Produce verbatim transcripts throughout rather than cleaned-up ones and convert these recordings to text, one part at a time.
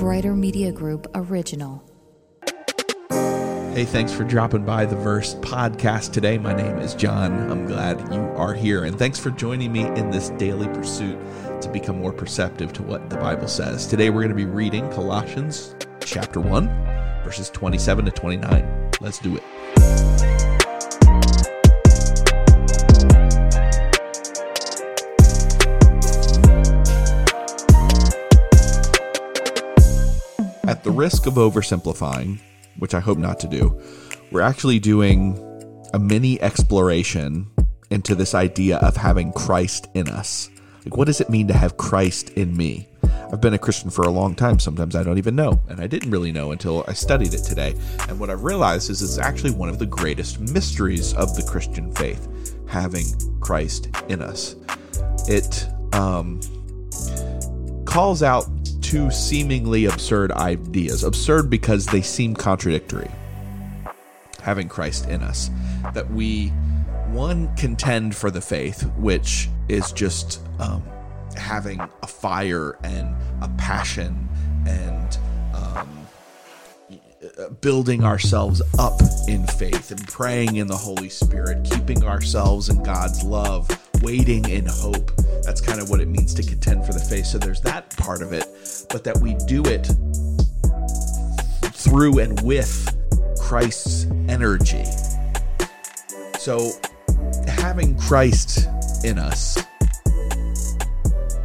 Brighter Media Group original. Hey, thanks for dropping by the Verse podcast today. My name is John. I'm glad you are here. And thanks for joining me in this daily pursuit to become more perceptive to what the Bible says. Today, we're going to be reading Colossians chapter one, verses twenty-seven to twenty-nine. Let's do it. At the risk of oversimplifying, which I hope not to do, we're actually doing a mini exploration into this idea of having Christ in us. Like, what does it mean to have Christ in me? I've been a Christian for a long time. Sometimes I don't even know. And I didn't really know until I studied it today. And what I've realized is it's actually one of the greatest mysteries of the Christian faith, having Christ in us. It um, calls out two seemingly absurd ideas. Absurd because they seem contradictory. Having Christ in us. That we, one, contend for the faith, which is just um, having a fire and a passion and um, building ourselves up in faith and praying in the Holy Spirit, keeping ourselves in God's love, waiting in hope. That's kind of what it means to contend for the faith. So there's that part of it, but that we do it through and with Christ's energy. So having Christ in us,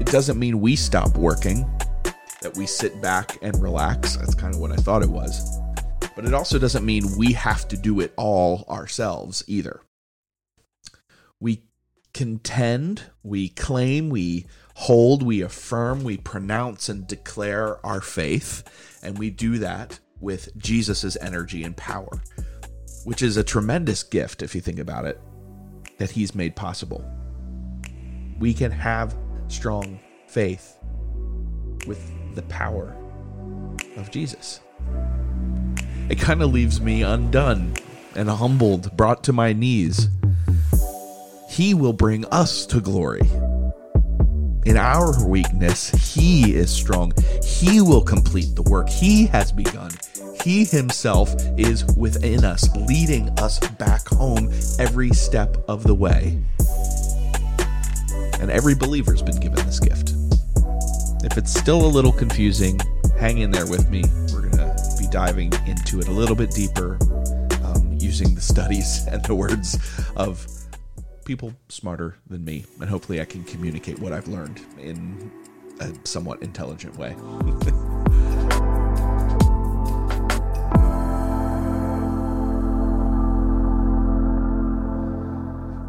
it doesn't mean we stop working, that we sit back and relax. That's kind of what I thought it was. But it also doesn't mean we have to do it all ourselves either. We contend, we claim, we hold, we affirm, we pronounce and declare our faith, and we do that with Jesus's energy and power, which is a tremendous gift, if you think about it, that he's made possible. We can have strong faith with the power of Jesus. It kind of leaves me undone and humbled, brought to my knees. He will bring us to glory. In our weakness, he is strong. He will complete the work he has begun. He himself is within us, leading us back home every step of the way. And every believer's been given this gift. If it's still a little confusing, hang in there with me. We're going to be diving into it a little bit deeper, um, using the studies and the words of people smarter than me, and hopefully I can communicate what I've learned in a somewhat intelligent way.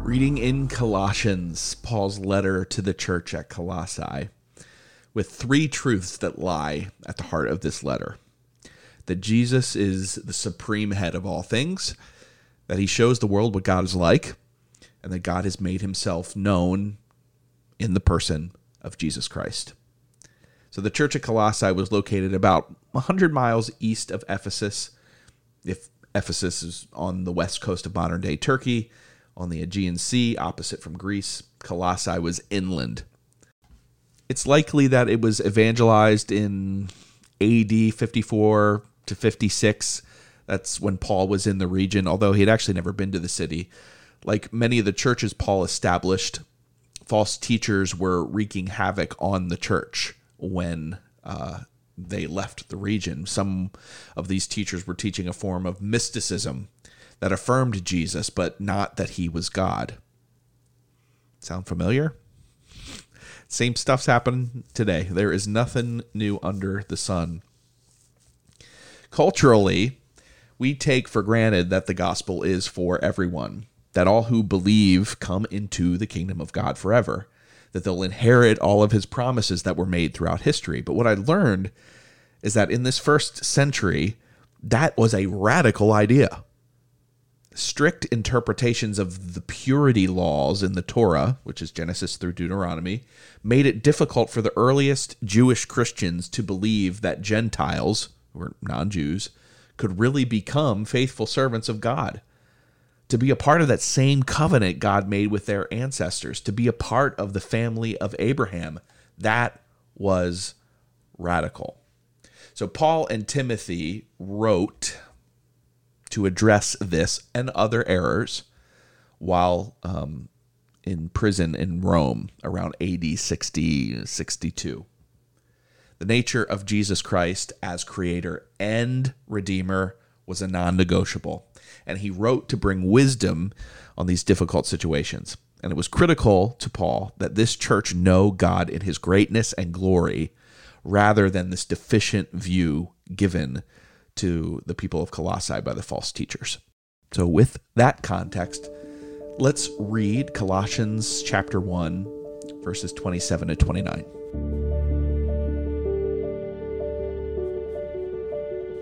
Reading in Colossians, Paul's letter to the church at Colossae, with three truths that lie at the heart of this letter. That Jesus is the supreme head of all things, that he shows the world what God is like, and that God has made himself known in the person of Jesus Christ. So the church at Colossae was located about one hundred miles east of Ephesus. If Ephesus is on the west coast of modern-day Turkey, on the Aegean Sea, opposite from Greece, Colossae was inland. It's likely that it was evangelized in A D fifty-four to fifty-six. That's when Paul was in the region, although he had actually never been to the city. Like many of the churches Paul established, false teachers were wreaking havoc on the church when uh, they left the region. Some of these teachers were teaching a form of mysticism that affirmed Jesus, but not that he was God. Sound familiar? Same stuff's happened today. There is nothing new under the sun. Culturally, we take for granted that the gospel is for everyone, that all who believe come into the kingdom of God forever, that they'll inherit all of his promises that were made throughout history. But what I learned is that in this first century, that was a radical idea. Strict interpretations of the purity laws in the Torah, which is Genesis through Deuteronomy, made it difficult for the earliest Jewish Christians to believe that Gentiles, or non-Jews, could really become faithful servants of God, to be a part of that same covenant God made with their ancestors, to be a part of the family of Abraham. That was radical. So Paul and Timothy wrote to address this and other errors while um, in prison in Rome around A D sixty, sixty-two. The nature of Jesus Christ as creator and redeemer was a non-negotiable, and he wrote to bring wisdom on these difficult situations. And it was critical to Paul that this church know God in his greatness and glory rather than this deficient view given to the people of Colossae by the false teachers. So with that context, let's read Colossians chapter one, verses twenty-seven to twenty-nine.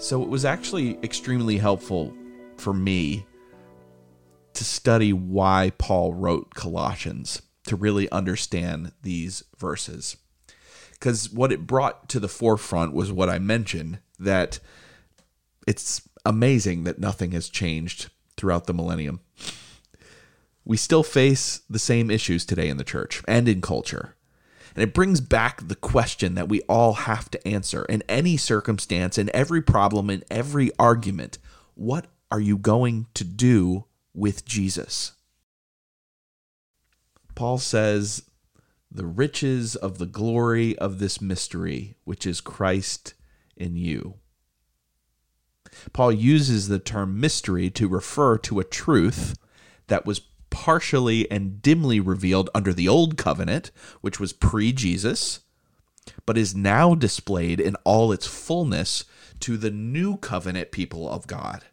So it was actually extremely helpful for me to study why Paul wrote Colossians, to really understand these verses. Because what it brought to the forefront was what I mentioned, that it's amazing that nothing has changed throughout the millennium. We still face the same issues today in the church and in culture. And it brings back the question that we all have to answer in any circumstance, in every problem, in every argument. What are you going to do with Jesus? Paul says, the riches of the glory of this mystery, which is Christ in you. Paul uses the term mystery to refer to a truth that was partially and dimly revealed under the old covenant, which was pre-Jesus, but is now displayed in all its fullness to the new covenant people of God.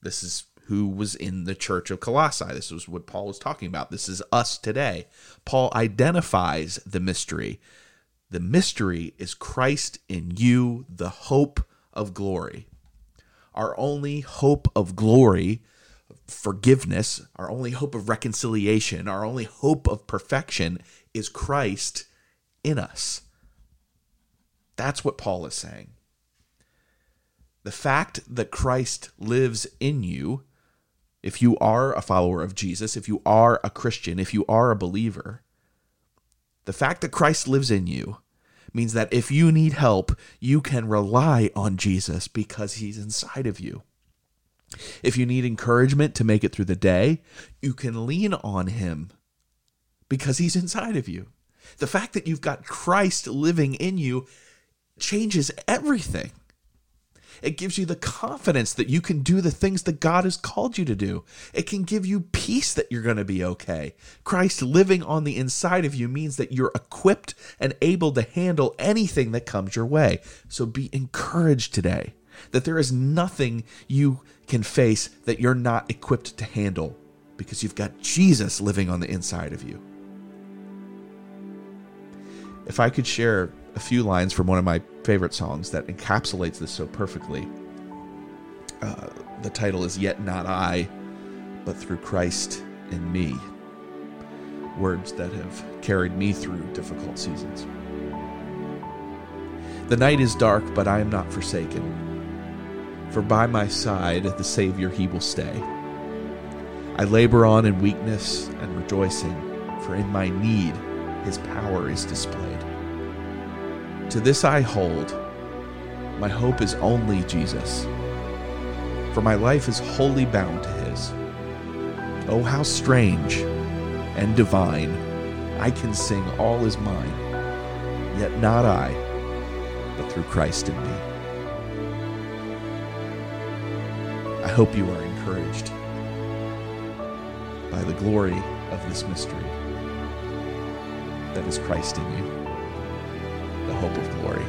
This is who was in the church of Colossae. This was what Paul was talking about. This is us today. Paul identifies the mystery. The mystery is Christ in you, the hope of glory. Our only hope of glory, forgiveness, our only hope of reconciliation, our only hope of perfection is Christ in us. That's what Paul is saying. The fact that Christ lives in you, if you are a follower of Jesus, if you are a Christian, if you are a believer, the fact that Christ lives in you means that if you need help, you can rely on Jesus because he's inside of you. If you need encouragement to make it through the day, you can lean on him because he's inside of you. The fact that you've got Christ living in you changes everything. It gives you the confidence that you can do the things that God has called you to do. It can give you peace that you're going to be okay. Christ living on the inside of you means that you're equipped and able to handle anything that comes your way. So be encouraged today that there is nothing you can face that you're not equipped to handle because you've got Jesus living on the inside of you. If I could share a few lines from one of my favorite songs that encapsulates this so perfectly. Uh, the title is Yet Not I, But Through Christ in Me. Words that have carried me through difficult seasons. The night is dark, but I am not forsaken. For by my side, the Savior, he will stay. I labor on in weakness and rejoicing, for in my need, his power is displayed. To this I hold, my hope is only Jesus, for my life is wholly bound to his. Oh, how strange and divine, I can sing all is mine, yet not I, but through Christ in me. I hope you are encouraged by the glory of this mystery that is Christ in you, the hope of glory.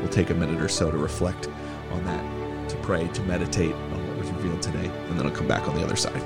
We'll take a minute or so to reflect on that, to pray, to meditate on what was revealed today, and then I'll come back on the other side.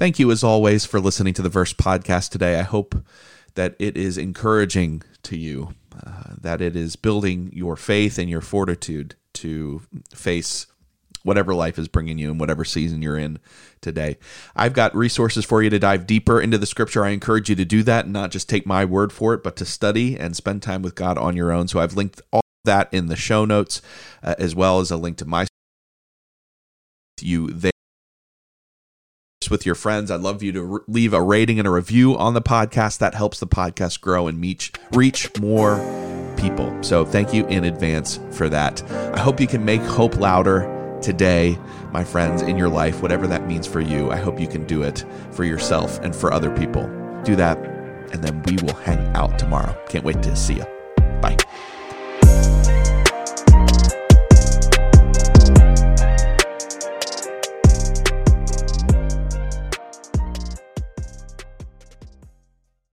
Thank you, as always, for listening to the Verse podcast today. I hope that it is encouraging to you, uh, that it is building your faith and your fortitude to face whatever life is bringing you and whatever season you're in today. I've got resources for you to dive deeper into the Scripture. I encourage you to do that and not just take my word for it, but to study and spend time with God on your own. So I've linked all that in the show notes, uh, as well as a link to my you there. With your friends. I'd love you to re- leave a rating and a review on the podcast. That helps the podcast grow and meet, reach more people. So thank you in advance for that. I hope you can make hope louder today, my friends, in your life, whatever that means for you. I hope you can do it for yourself and for other people. Do that, and then we will hang out tomorrow. Can't wait to see you.